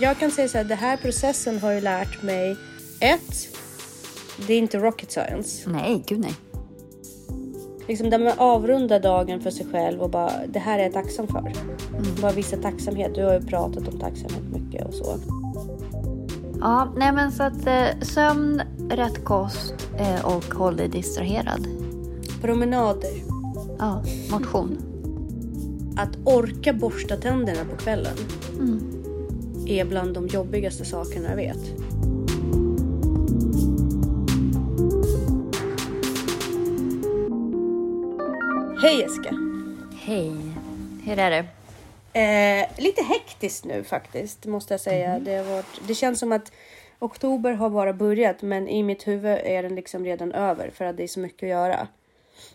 Jag kan säga så här, den här processen har ju lärt mig ett, det är inte rocket science. Nej, gud nej. Liksom där man avrundar dagen för sig själv och bara, det här är jag tacksam för. Bara vissa tacksamhet, du har ju pratat om tacksamhet mycket och så. Ja, nej men så att sömn, rätt kost och håll dig distraherad. Promenader. Ja, motion. Att orka borsta tänderna på kvällen är bland de jobbigaste sakerna jag vet. Hej Jessica. Hej. Hur är det? Lite hektiskt nu faktiskt, måste jag säga. Det känns som att oktober har bara börjat, men i mitt huvud är den liksom redan över för att det är så mycket att göra.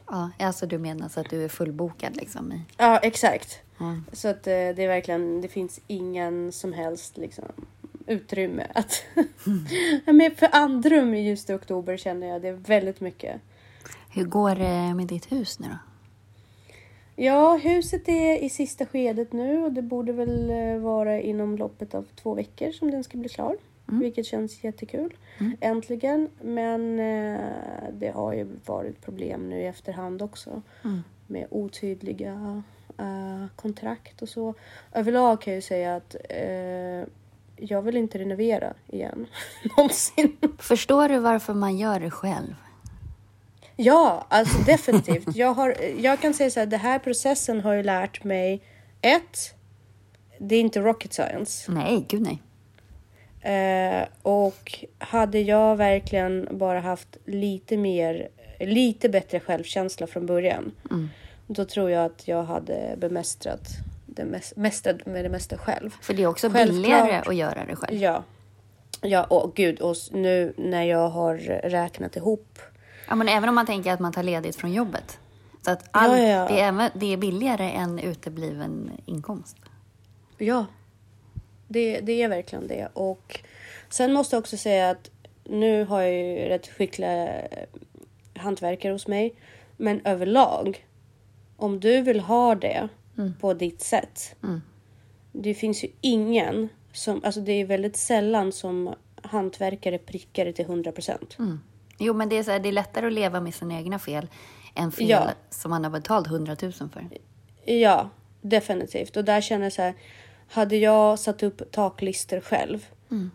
Ja, alltså du menar så att du är fullbokad liksom i... Ja, exakt. Mm. Så att det är verkligen, det finns ingen som helst liksom utrymme att... Men för andrum i just i oktober känner jag det väldigt mycket. Hur går det med ditt hus nu då? Ja, huset är i sista skedet nu och det borde väl vara inom loppet av 2 veckor som den ska bli klar. Vilket känns jättekul. Äntligen. Men det har ju varit problem nu i efterhand också. Med otydliga kontrakt och så. Överlag kan jag ju säga att jag vill inte renovera igen. Någonsin. Förstår du varför man gör det själv? Ja, alltså definitivt. Jag kan säga så här, den här processen har ju lärt mig ett, det är inte rocket science. Nej, gud nej. Och hade jag verkligen bara haft lite bättre självkänsla från början, då tror jag att jag hade bemästrat det mesta själv. För det är också billigare att göra det själv. Ja, och gud, och nu när jag har räknat ihop. Ja, men även om man tänker att man tar ledigt från jobbet. Så att allt. Det är billigare än utebliven inkomst. Ja, det är verkligen det. Och sen måste jag också säga att nu har jag ju rätt skickliga hantverkare hos mig. Men överlag, om du vill ha det på ditt sätt. Det finns ju ingen som... Alltså det är väldigt sällan som hantverkare prickar det till 100%. Jo, men det är, så här, det är lättare att leva med sina egna fel än fel som man har betalt 100 000 för. Ja, definitivt. Och där känner jag så här, hade jag satt upp taklister sjv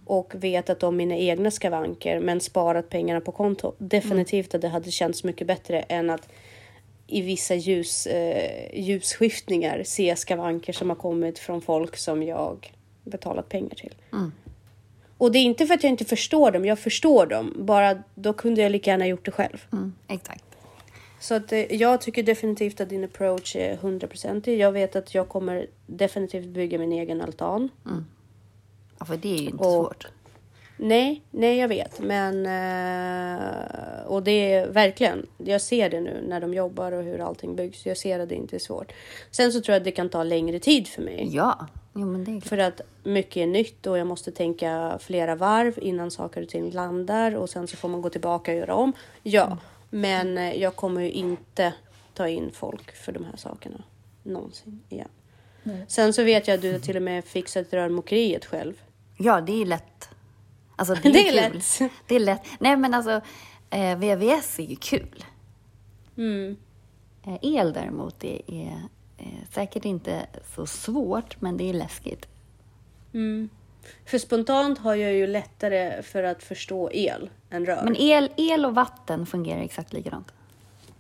och vetat om mina egna skavanker men sparat pengarna på konto, definitivt att det hade känts mycket bättre än att i vissa ljusskiftningar se skavanker som har kommit från folk som jag betalat pengar till. Och det är inte för att jag inte förstår dem. Jag förstår dem. Bara då kunde jag lika gärna gjort det själv. Exakt. Så att, jag tycker definitivt att din approach är 100%. Jag vet att jag kommer definitivt bygga min egen altan. Ja, för det är ju inte svårt. Nej, jag vet. Men, och det är verkligen... Jag ser det nu när de jobbar och hur allting byggs. Jag ser att det inte är svårt. Sen så tror jag att det kan ta längre tid för mig. Ja. Jo, men det är... För att mycket är nytt och jag måste tänka flera varv innan saker och ting landar. Och sen så får man gå tillbaka och göra om. Ja, men jag kommer ju inte ta in folk för de här sakerna någonsin igen. Nej. Sen så vet jag att du till och med fixat rörmokeriet själv. Ja, det är lätt. Alltså, det är lätt. Nej, men alltså VVS är ju kul. El däremot, det är... Säkert inte så svårt, men det är läskigt. För spontant har jag ju lättare för att förstå el än rör. Men el och vatten fungerar exakt likadant.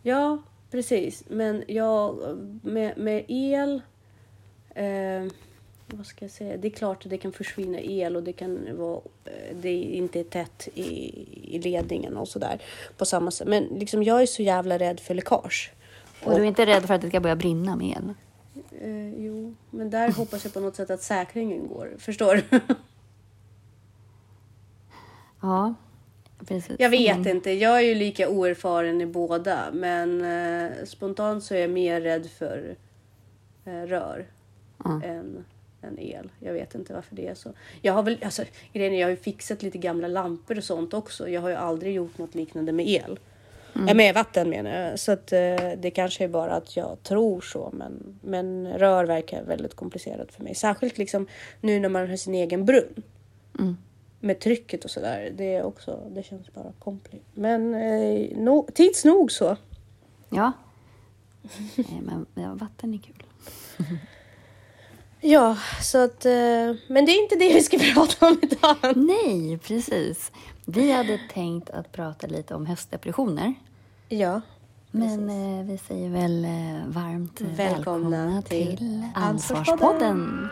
Ja, precis. Men jag med el... vad ska jag säga? Det är klart att det kan försvinna el och det kan vara... Det är inte tätt i ledningen och sådär. På samma sätt. Men liksom, jag är så jävla rädd för läckage. Och du är inte rädd för att det ska börja brinna med el? Jo, men där hoppas jag på något sätt att säkringen går. Förstår du? Ja, precis. Jag vet inte. Jag är ju lika oerfaren i båda. Men spontant så är jag mer rädd för rör än el. Jag vet inte varför det är så. Jag har väl, alltså, grejen är, jag har ju fixat lite gamla lampor och sånt också. Jag har ju aldrig gjort något liknande med el. Med vatten menar jag. Så att det kanske är bara att jag tror så. Men rör verkar väldigt komplicerat för mig. Särskilt liksom nu när man har sin egen brunn. Mm. Med trycket och sådär. Det känns bara kompligt. Men tids nog så. Ja. Men vatten är kul. Ja, så att... Men det är inte det vi ska prata om idag. Nej, precis. Vi hade tänkt att prata lite om höstdepressioner. Ja, precis. Men vi säger väl varmt välkomna till Ansvarspodden.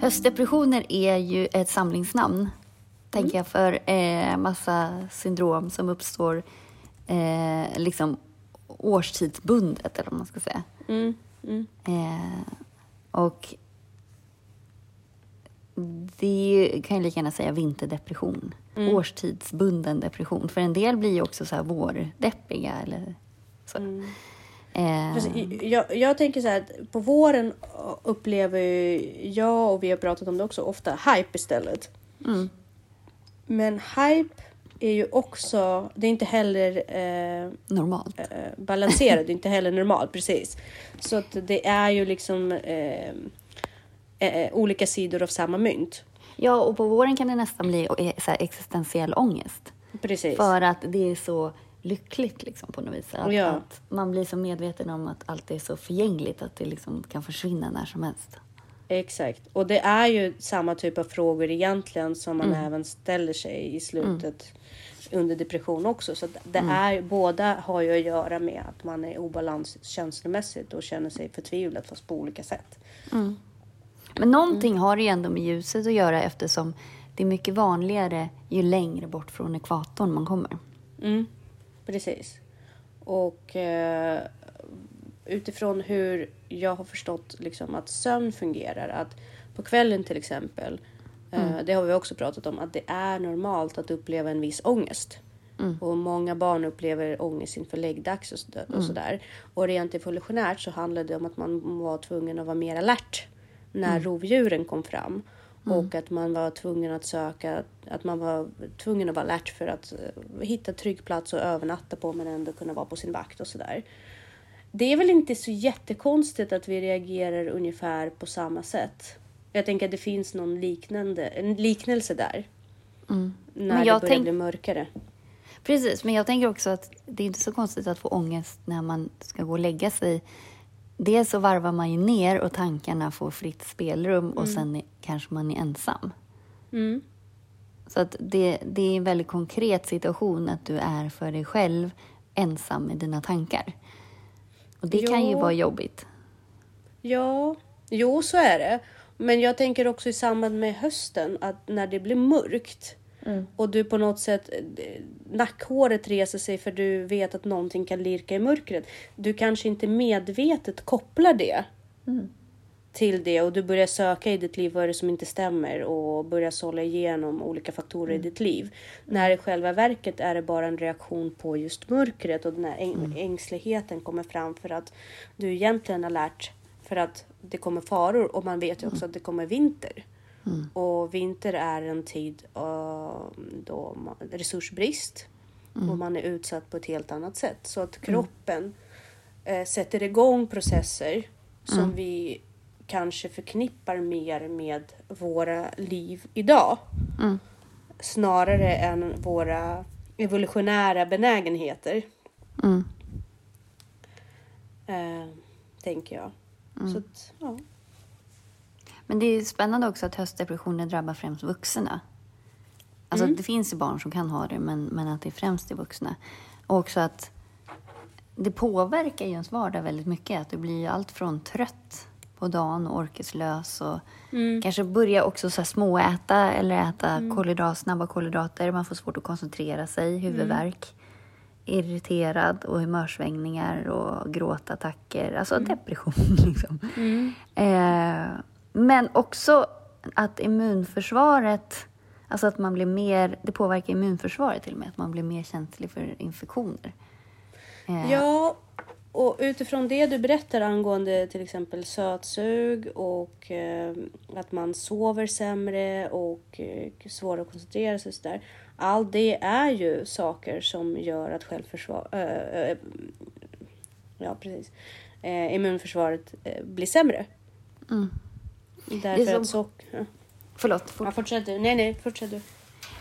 Höstdepressioner är ju ett samlingsnamn, tänker jag, för massa syndrom som uppstår liksom årstidsbundet, eller vad man ska säga. Mm. Mm. Och det kan jag lika gärna säga vinterdepression. Mm. Årstidsbunden depression. För en del blir ju också så här vårdeppiga eller så. Mm. Jag tänker så här, på våren upplever jag, och vi har pratat om det också, ofta hype istället. Mm. Men hype är ju också, det är inte heller normalt. Balanserat, det är inte heller normalt, precis. Så att det är ju liksom olika sidor av samma mynt. Ja, och på våren kan det nästan bli så här existentiell ångest. Precis. För att det är så... lyckligt liksom på något vis att man blir så medveten om att allt är så förgängligt att det liksom kan försvinna när som helst. Exakt. Och det är ju samma typ av frågor egentligen som man även ställer sig i slutet under depression också. Så det är, båda har ju att göra med att man är obalans känslomässigt och känner sig förtvivlad fast på olika sätt. Mm. Men någonting har ju ändå med ljuset att göra, eftersom det är mycket vanligare ju längre bort från ekvatorn man kommer. Mm. Precis. Och utifrån hur jag har förstått liksom, att sömn fungerar. Att på kvällen till exempel. Det har vi också pratat om. Att det är normalt att uppleva en viss ångest. Mm. Och många barn upplever ångest inför läggdags och sådär. Och rent evolutionärt så handlar det om att man var tvungen att vara mer alert. När rovdjuren kom fram. Och att man var tvungen att söka, att man var tvungen att vara alert för att hitta trygg plats och övernatta på, men ändå kunna vara på sin vakt och sådär. Det är väl inte så jättekonstigt att vi reagerar ungefär på samma sätt. Jag tänker att det finns någon liknelse där. Mm. När det börjar bli mörkare. Precis, men jag tänker också att det är inte så konstigt att få ångest när man ska gå och lägga sig. Dels så varvar man ju ner och tankarna får fritt spelrum och sen kanske man är ensam. Mm. Så att det är en väldigt konkret situation att du är för dig själv ensam med dina tankar. Och det kan ju vara jobbigt. Ja, jo så är det. Men jag tänker också i samband med hösten att när det blir mörkt och du på något sätt, nackhåret reser sig för du vet att någonting kan lirka i mörkret. Du kanske inte medvetet kopplar det till det, och du börjar söka i ditt liv vad det är som inte stämmer och börjar sålla igenom olika faktorer i ditt liv. När i själva verket är det bara en reaktion på just mörkret och den här ängsligheten kommer fram för att du egentligen har lärt för att det kommer faror, och man vet ju också att det kommer vinter. Mm. Och vinter är en tid då resursbrist och man är utsatt på ett helt annat sätt. Så att kroppen sätter igång processer som vi kanske förknippar mer med våra liv idag. Mm. Snarare än våra evolutionära benägenheter. Mm. Tänker jag. Mm. Så att, ja. Men det är ju spännande också att höstdepressionen drabbar främst vuxna. Alltså det finns ju barn som kan ha det, men att det är främst är vuxna. Och också att det påverkar ju ens vardag väldigt mycket. Att du blir ju allt från trött på dagen, orkeslös och kanske börja också så här småäta eller äta snabba kolhydrater. Man får svårt att koncentrera sig, huvudvärk, irriterad och humörsvängningar och gråtattacker, alltså depression liksom. Men också att immunförsvaret, alltså att man blir mer, det påverkar immunförsvaret till och med, att man blir mer känslig för infektioner. Ja, och utifrån det du berättar angående till exempel sötsug och att man sover sämre och svårare att koncentrera sig och sådär. Allt det är ju saker som gör att immunförsvaret blir sämre. Mm. Därför det som... att socker... Förlåt. Fortsätt du. Nej, fortsätt du.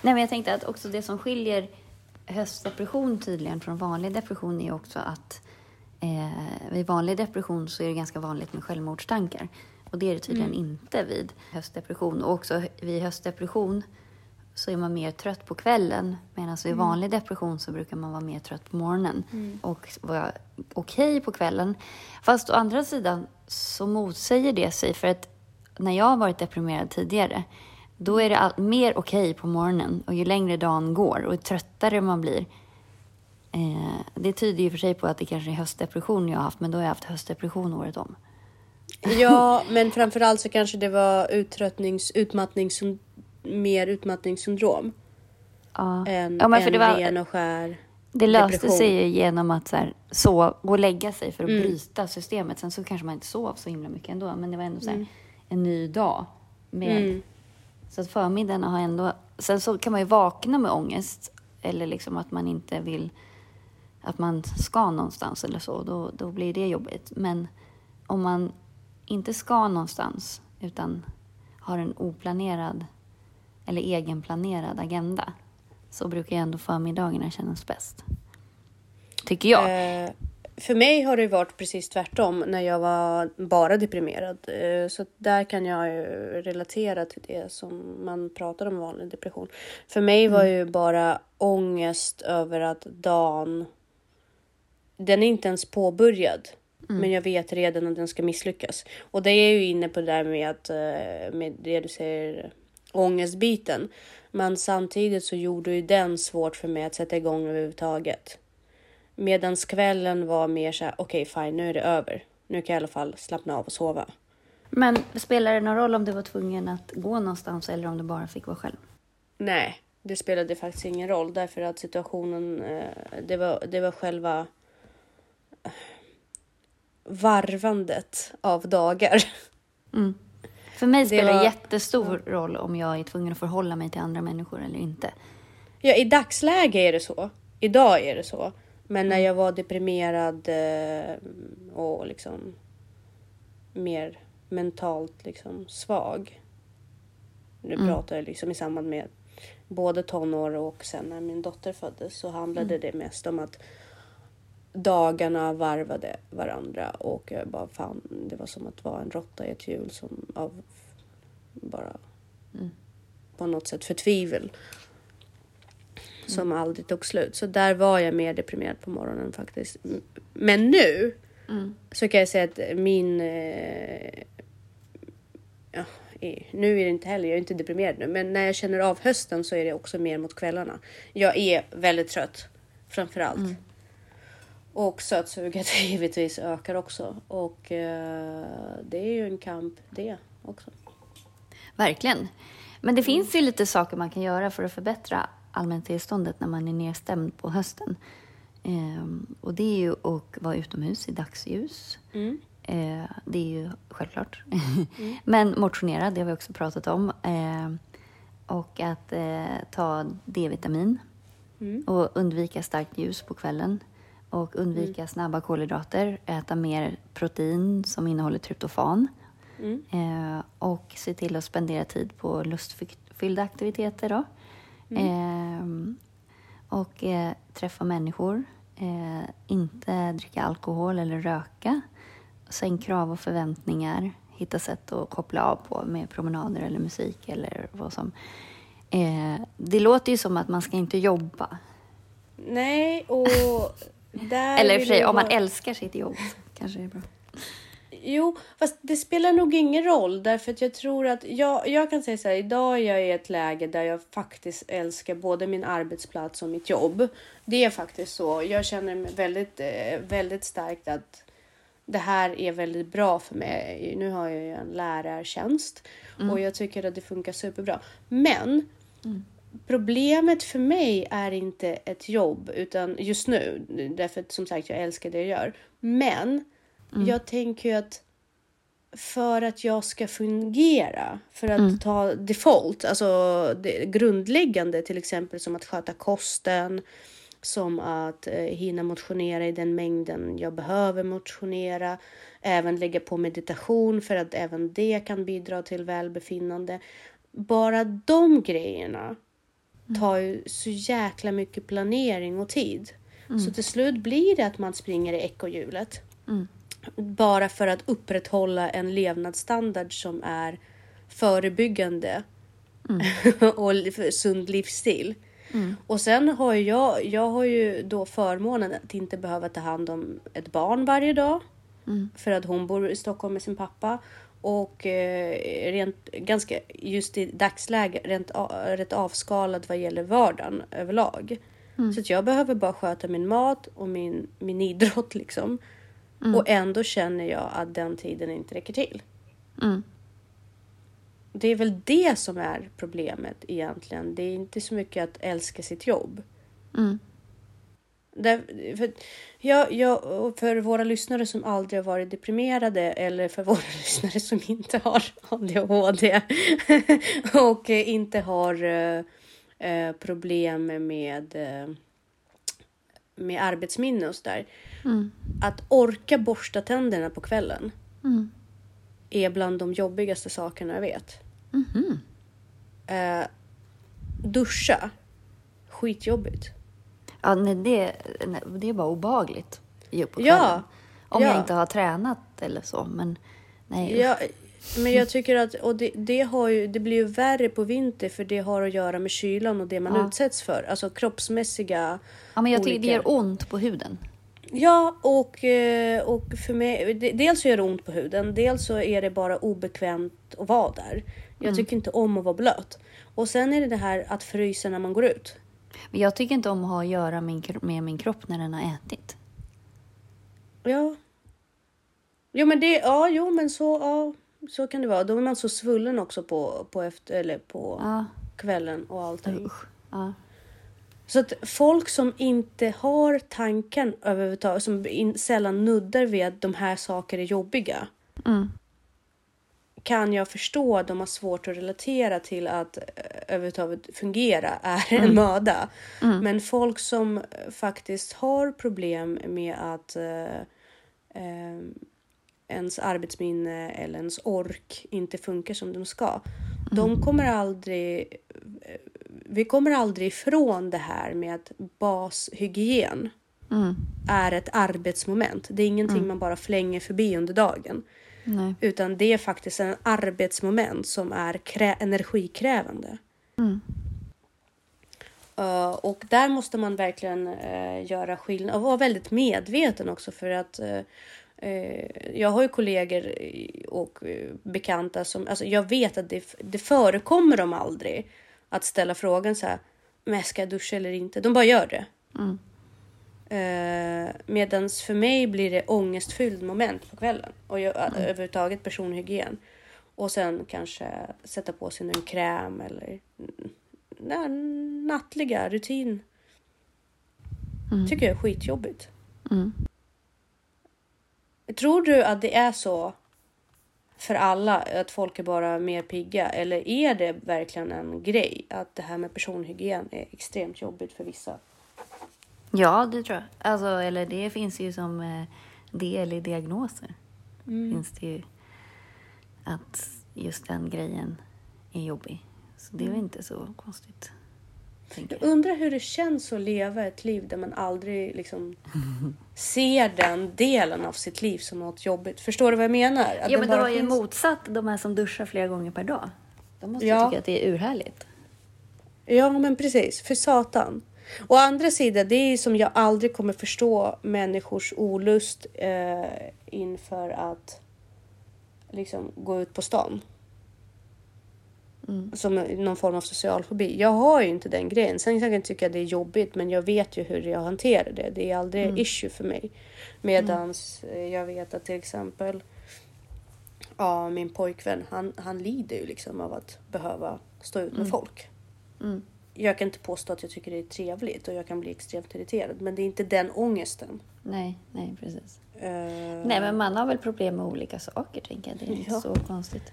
Nej, men jag tänkte att också det som skiljer höstdepression tydligen från vanlig depression är också att vid vanlig depression så är det ganska vanligt med självmordstankar. Och det är det tydligen inte vid höstdepression. Och också vid höstdepression så är man mer trött på kvällen. Medan vid vanlig depression så brukar man vara mer trött på morgonen. Och vara okej på kvällen. Fast å andra sidan så motsäger det sig, för att när jag har varit deprimerad tidigare, då är det mer okej på morgonen. Och ju längre dagen går och ju tröttare man blir. Det tyder ju för sig på att det kanske är höstdepression jag har haft. Men då har jag haft höstdepression året om. Ja, men framförallt så kanske det var mer utmattningssyndrom. Ja, ren och skär. Det löste sig ju genom att så gå och lägga sig för att bryta systemet. Sen så kanske man inte sov så himla mycket ändå. Men det var ändå en ny dag med... Så att förmiddagen har ändå... Sen så kan man ju vakna med ångest. Eller liksom att man inte vill... Att man ska någonstans eller så. Då blir det jobbigt. Men om man inte ska någonstans. Utan har en oplanerad eller egenplanerad agenda. Så brukar ju ändå förmiddagarna kännas bäst. Tycker jag. För mig har det varit precis tvärtom när jag var bara deprimerad. Så där kan jag ju relatera till det som man pratar om vanlig depression. För mig var ju bara ångest över att dagen, den är inte ens påbörjad. Men jag vet redan att den ska misslyckas. Och det är ju inne på det där med det du säger, ångestbiten. Men samtidigt så gjorde ju den svårt för mig att sätta igång överhuvudtaget. Medans kvällen var mer så här, okej, fine, nu är det över. Nu kan jag i alla fall slappna av och sova. Men spelar det någon roll om du var tvungen att gå någonstans eller om du bara fick vara själv? Nej, det spelade faktiskt ingen roll. Därför att situationen, det var själva varvandet av dagar. Mm. För mig spelar det jättestor roll om jag är tvungen att förhålla mig till andra människor eller inte. Ja, i dagsläge är det så. Idag är det så. Men när jag var deprimerad och liksom mer mentalt liksom svag. Nu pratar jag liksom i samband med både tonår och sen när min dotter föddes, så handlade det mest om att dagarna varvade varandra och jag bara fan, det var som att vara en råtta i ett hjul som på något sätt förtvivel. Som aldrig tog slut. Så där var jag mer deprimerad på morgonen faktiskt. Men nu så kan jag säga att nu är det inte heller, jag är inte deprimerad nu. Men när jag känner av hösten så är det också mer mot kvällarna. Jag är väldigt trött framförallt. Och sötsuget givetvis ökar också. Och det är ju en kamp det också. Verkligen. Men det finns ju lite saker man kan göra för att förbättra allmäntillståndet när man är nedstämd på hösten. Och det är ju att vara utomhus i dagsljus. Det är ju självklart. Men motionera, det har vi också pratat om. Och att ta D-vitamin. Och undvika starkt ljus på kvällen. Och undvika snabba kolhydrater. Äta mer protein som innehåller tryptofan. Och se till att spendera tid på lustfyllda aktiviteter då. Och träffa människor, inte dricka alkohol eller röka, sänk krav och förväntningar, hitta sätt att koppla av på med promenader eller musik eller vad som. Det låter ju som att man ska inte jobba. Nej, och där eller för sig, om man älskar sitt jobb kanske det är bra. Jo, fast det spelar nog ingen roll. Därför att jag tror att... Jag kan säga så här, idag är jag i ett läge där jag faktiskt älskar både min arbetsplats och mitt jobb. Det är faktiskt så. Jag känner mig väldigt, väldigt starkt att det här är väldigt bra för mig. Nu har jag ju en lärartjänst. Mm. Och jag tycker att det funkar superbra. Men... Mm. Problemet för mig är inte ett jobb utan just nu, därför att som sagt jag älskar det jag gör, men jag tänker ju att för att jag ska fungera, för att ta default, alltså det grundläggande, till exempel som att sköta kosten, som att hinna motionera i den mängden jag behöver motionera, även lägga på meditation för att även det kan bidra till välbefinnande. Bara de grejerna tar ju så jäkla mycket planering och tid. Så till slut blir det att man springer i ekohjulet. Bara för att upprätthålla en levnadsstandard som är förebyggande och sund livsstil. Och sen har jag har ju då förmånen att inte behöva ta hand om ett barn varje dag. För att hon bor i Stockholm med sin pappa. Och just i dagsläget rätt avskalad vad gäller vardagen överlag. Så att jag behöver bara sköta min mat och min idrott liksom. Och ändå känner jag att den tiden inte räcker till. Det är väl det som är problemet egentligen. Det är inte så mycket att älska sitt jobb. För våra lyssnare som aldrig har varit deprimerade, eller för våra lyssnare som inte har ADHD och inte har problem med arbetsminne och sådär, att orka borsta tänderna på kvällen är bland de jobbigaste sakerna jag vet. Duscha, skitjobbigt. Ja, det är bara obehagligt. Ja. Om jag inte har tränat eller så. Men nej. Ja, men jag tycker att... Och det blir ju värre på vinter. För det har att göra med kylan och det man utsätts för. Alltså kroppsmässiga... Ja, men jag tycker det gör ont på huden. Ja, och för mig... Dels gör det ont på huden. Dels så är det bara obekvämt att vara där. Jag tycker inte om att vara blöt. Och sen är det här att frysa när man går ut. Men jag tycker inte om att ha att göra med min kropp när den har ätit. Ja. Så kan det vara. Då är man så svullen också på kvällen och allting. Ja. Så att folk som inte har tanken överhuvudtaget, som sällan nuddar vid att de här saker är jobbiga. Kan jag förstå att de har svårt att relatera till att överhuvudtaget fungera är en möda. Men folk som faktiskt har problem med att ens arbetsminne eller ens ork inte funkar som de ska. Vi kommer aldrig ifrån det här med att bashygien är ett arbetsmoment. Det är ingenting man bara flänger förbi under dagen. Nej. Utan det är faktiskt en arbetsmoment som är energikrävande. Och där måste man verkligen göra skillnad. Och vara väldigt medveten också. För att jag har ju kollegor och bekanta som... Alltså jag vet att det förekommer dem aldrig att ställa frågan så här. Men ska jag duscha eller inte? De bara gör det. Medans för mig blir det ångestfylld moment på kvällen. Och jag överhuvudtaget personhygien. Och sen kanske sätta på sig en kräm eller nattliga rutin. Tycker jag är skitjobbigt. Tror du att det är så för alla, att folk är bara mer pigga? Eller är det verkligen en grej att det här med personhygien är extremt jobbigt för vissa? Ja, det tror jag. Alltså, eller det finns ju som del i diagnoser. Finns det ju att just den grejen är jobbig. Så det är väl inte så konstigt. Jag undrar hur det känns att leva ett liv där man aldrig liksom ser den delen av sitt liv som något jobbigt. Förstår du vad jag menar? Att ja, men det var ju motsatt de här som duschar flera gånger per dag. De måste tycka att det är urhärligt. Ja, men precis. För satan. Å andra sidan, det är som jag aldrig kommer förstå människors olust inför att liksom gå ut på stan. Mm. Som någon form av social fobi. Jag har ju inte den grejen. Sen kan jag tycka att det är jobbigt, men jag vet ju hur jag hanterar det. Det är aldrig issue för mig. Medans jag vet att till exempel min pojkvän, han lider ju liksom av att behöva stå ut med folk. Mm. Jag kan inte påstå att jag tycker det är trevligt, och jag kan bli extremt irriterad, men det är inte den ångesten. Nej, precis. Nej, men man har väl problem med olika saker, tänker jag. Det är inte så konstigt.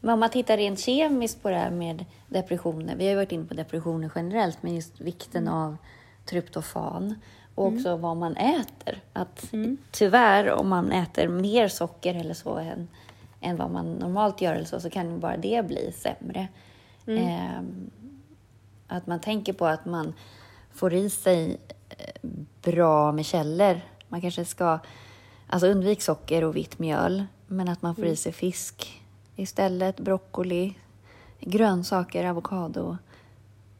Men om man tittar rent kemiskt på det här med depressioner. Vi har ju varit in på depressioner generellt, men just vikten av tryptofan och också vad man äter. Att tyvärr, om man äter mer socker eller så än vad man normalt gör eller så kan ju bara det bli sämre. Mm. Att man tänker på att man får i sig bra med källor. Man kanske ska undvika socker och vitt mjöl, men att man får i sig fisk istället, broccoli, grönsaker, avokado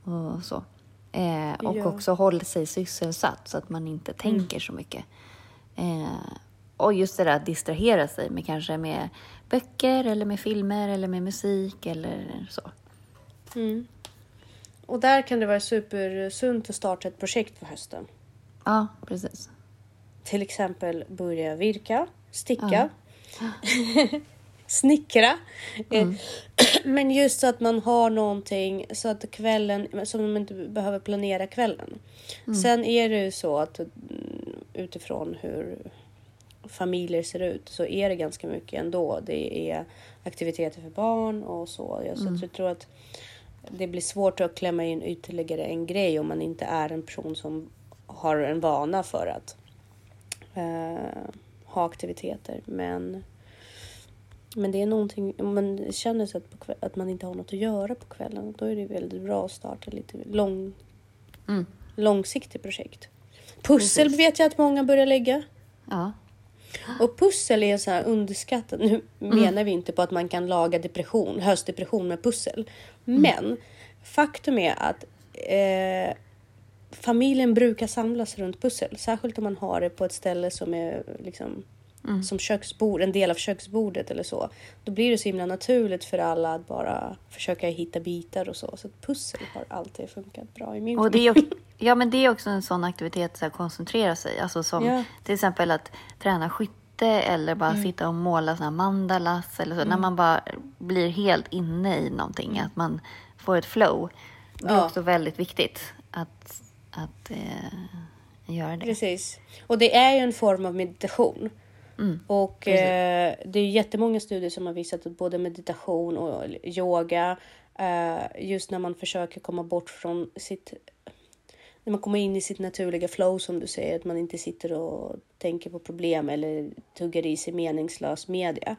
och så. Och också hålla sig sysselsatt så att man inte tänker så mycket. Och just det där att distrahera sig med, kanske med böcker eller med filmer eller med musik eller så. Mm. Och där kan det vara supersunt att starta ett projekt för hösten. Ja, precis. Till exempel börja virka, sticka. Ja. Snickra. Men just så att man har någonting så att kvällen, som man inte behöver planera kvällen. Sen är det ju så att utifrån hur familjer ser ut så är det ganska mycket ändå. Det är aktiviteter för barn och så. Så jag tror att det blir svårt att klämma in ytterligare en grej om man inte är en person som har en vana för att ha aktiviteter. Men det är någonting, om man känner sig att man inte har något att göra på kvällen, då är det väldigt bra att starta lite långsiktigt projekt. Pussel vet jag att många börjar lägga. Ja. Och pussel är så här underskattat. Nu menar vi inte på att man kan laga höstdepression med pussel. Men faktum är att familjen brukar samlas runt pussel. Särskilt om man har det på ett ställe som är liksom... som köksbord, en del av köksbordet eller så. Då blir det så himla naturligt för alla att bara försöka hitta bitar och så. Så att pussel har alltid funkat bra i min familj. Ja, men det är också en sån aktivitet så att koncentrera sig. Alltså som till exempel att träna skytte eller bara sitta och måla såna mandalas eller så. När man bara blir helt inne i någonting. Att man får ett flow. Det är också väldigt viktigt att göra det. Precis. Och det är ju en form av meditation. Och det är jättemånga studier som har visat att både meditation och yoga, just när man försöker komma bort från när man kommer in i sitt naturliga flow, som du säger, att man inte sitter och tänker på problem eller tuggar i sig meningslös media,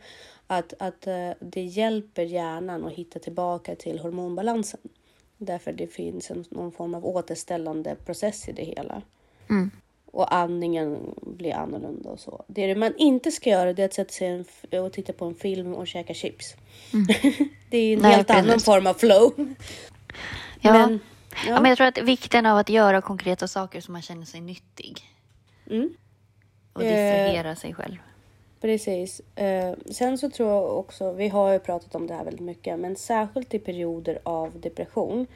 att det hjälper hjärnan att hitta tillbaka till hormonbalansen. Därför det finns någon form av återställande process i det hela. Mm. Och andningen blir annorlunda och så. Det man inte ska göra, det är att sätta sig och titta på en film och käka chips. Mm. Det är en helt annan form av flow. Ja. Men jag tror att vikten av att göra konkreta saker som man känner sig nyttig. Mm. Och distrahera sig själv. Precis. Sen så tror jag också, vi har ju pratat om det här väldigt mycket, men särskilt i perioder av depression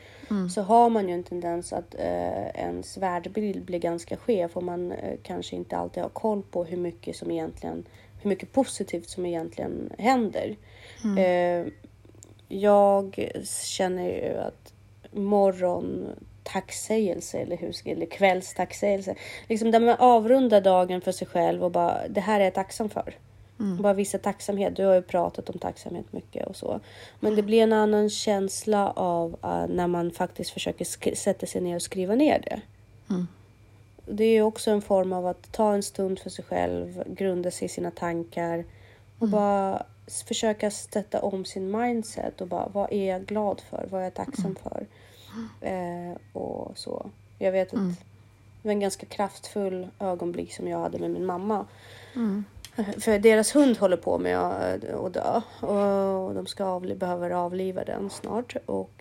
så har man ju en tendens att ens värdebild blir ganska skev, och man kanske inte alltid har koll på hur mycket positivt som egentligen händer. Jag känner ju att tacksägelse eller kvällstacksägelse. Liksom där man avrundar dagen för sig själv och bara, det här är jag tacksam för. Bara visa tacksamhet. Du har ju pratat om tacksamhet mycket och så. Men det blir en annan känsla av när man faktiskt försöker sätta sig ner och skriva ner det. Det är ju också en form av att ta en stund för sig själv, grunda sig i sina tankar och bara försöka stötta om sin mindset och bara, vad är jag glad för? Vad är jag tacksam för? Och så. Jag vet att det var en ganska kraftfull ögonblick som jag hade med min mamma. För deras hund håller på med att dö. Och de behöver avliva den snart. Och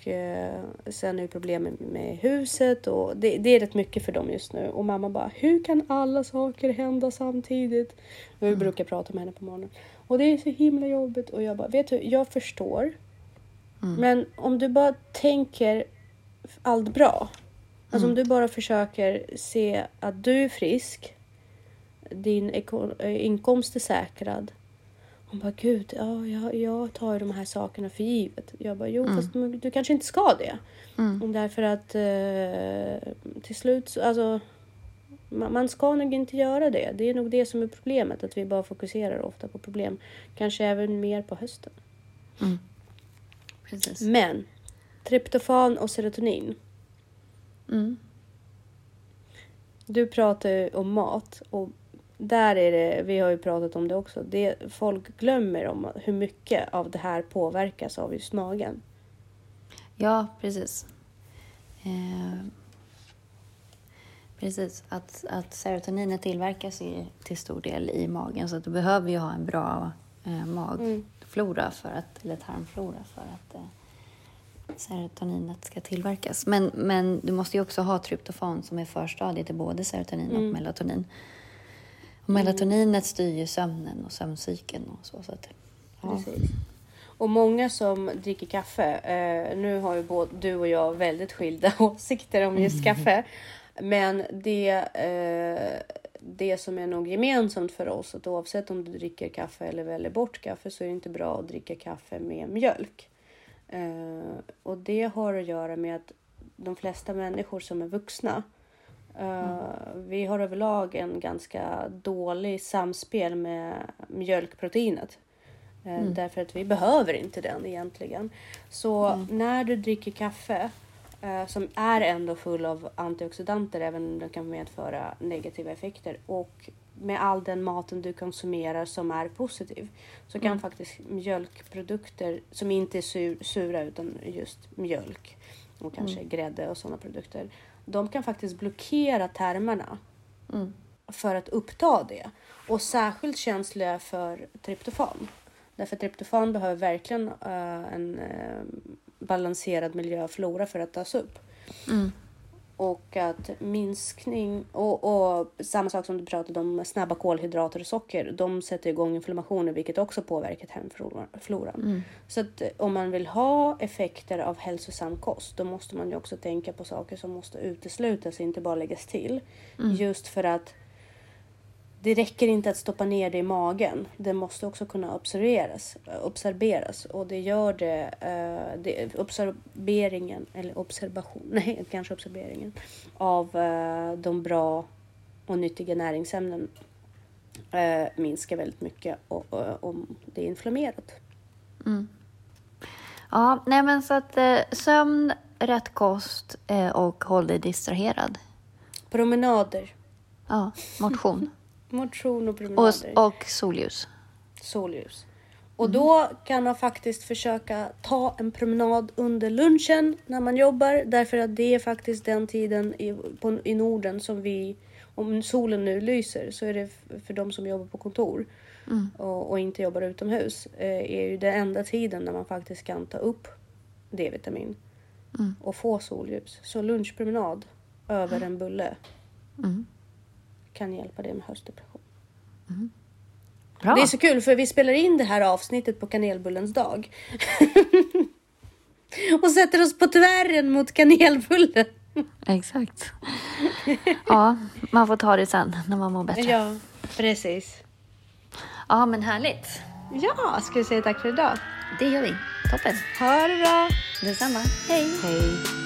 sen är det problem med huset. Och det är rätt mycket för dem just nu. Och mamma bara, hur kan alla saker hända samtidigt? Vi brukar prata med henne på morgonen. Och det är så himla jobbigt. Och jag bara, vet du, jag förstår. Mm. Men om du bara tänker allt bra. Alltså om du bara försöker se att du är frisk. Din inkomst är säkrad. Hon bara, gud, ja, jag tar ju de här sakerna för givet. Jag bara, jo, fast du kanske inte ska det. Mm. Därför att till slut, alltså, man ska nog inte göra det. Det är nog det som är problemet, att vi bara fokuserar ofta på problem. Kanske även mer på hösten. Mm. Precis. Men, tryptofan och serotonin. Mm. Du pratar ju om mat och där är det, vi har ju pratat om det också, det folk glömmer om hur mycket av det här påverkas av just magen. Ja, precis. Precis, att serotoninet tillverkas till stor del i magen, så att du behöver ju ha en bra magflora för att, eller tarmflora för att serotoninet ska tillverkas. Men du måste ju också ha tryptofan som är förstadiet till både serotonin och melatonin. Och melatoninet styr ju sömnen och sömncykeln och så. Så att, ja. Och många som dricker kaffe, nu har ju både du och jag väldigt skilda åsikter om just kaffe. Men det som är nog gemensamt för oss, att oavsett om du dricker kaffe eller väljer bort kaffe, så är det inte bra att dricka kaffe med mjölk. Och det har att göra med att de flesta människor som är vuxna, vi har överlag en ganska dålig samspel med mjölkproteinet. Därför att vi behöver inte den egentligen. Så när du dricker kaffe, som är ändå full av antioxidanter, även om den kan medföra negativa effekter, och med all den maten du konsumerar som är positiv, så kan faktiskt mjölkprodukter som inte är sura utan just mjölk och kanske grädde och sådana produkter, de kan faktiskt blockera tarmarna för att uppta det. Och särskilt känsliga för tryptofan. Därför tryptofan behöver verkligen en balanserad miljöflora för att tas upp. Mm. Och att minskning och samma sak som du pratade om, snabba kolhydrater och socker, de sätter igång inflammationer, vilket också påverkar tarmfloran. Så att om man vill ha effekter av hälsosam kost, då måste man ju också tänka på saker som måste uteslutas, inte bara läggas till. Just för att det räcker inte att stoppa ner det i magen. Det måste också kunna observeras. Och det gör det observeringen, eller observeringen av de bra och nyttiga näringsämnen minskar väldigt mycket om det är inflammerat. Mm. Ja, nej men så att sömn, rätt kost och håll dig distraherad. Promenader. Ja, motion. Motion och promenader. Och solljus. Och då kan man faktiskt försöka ta en promenad under lunchen när man jobbar. Därför att det är faktiskt den tiden i Norden som vi, om solen nu lyser, så är det för de som jobbar på kontor och inte jobbar utomhus. Är ju den enda tiden när man faktiskt kan ta upp D-vitamin och få solljus. Så lunchpromenad över en bulle. Kan hjälpa dig med höstdepression. Bra. Det är så kul, för vi spelar in det här avsnittet på kanelbullens dag. Och sätter oss på tvären mot kanelbullen. Exakt. Ja, man får ta det sen när man mår bättre. Ja, precis. Ja, men härligt. Ja, ska vi säga tack för idag? Det gör vi. Toppen. Ha det bra. Detsamma. Hej. Hej.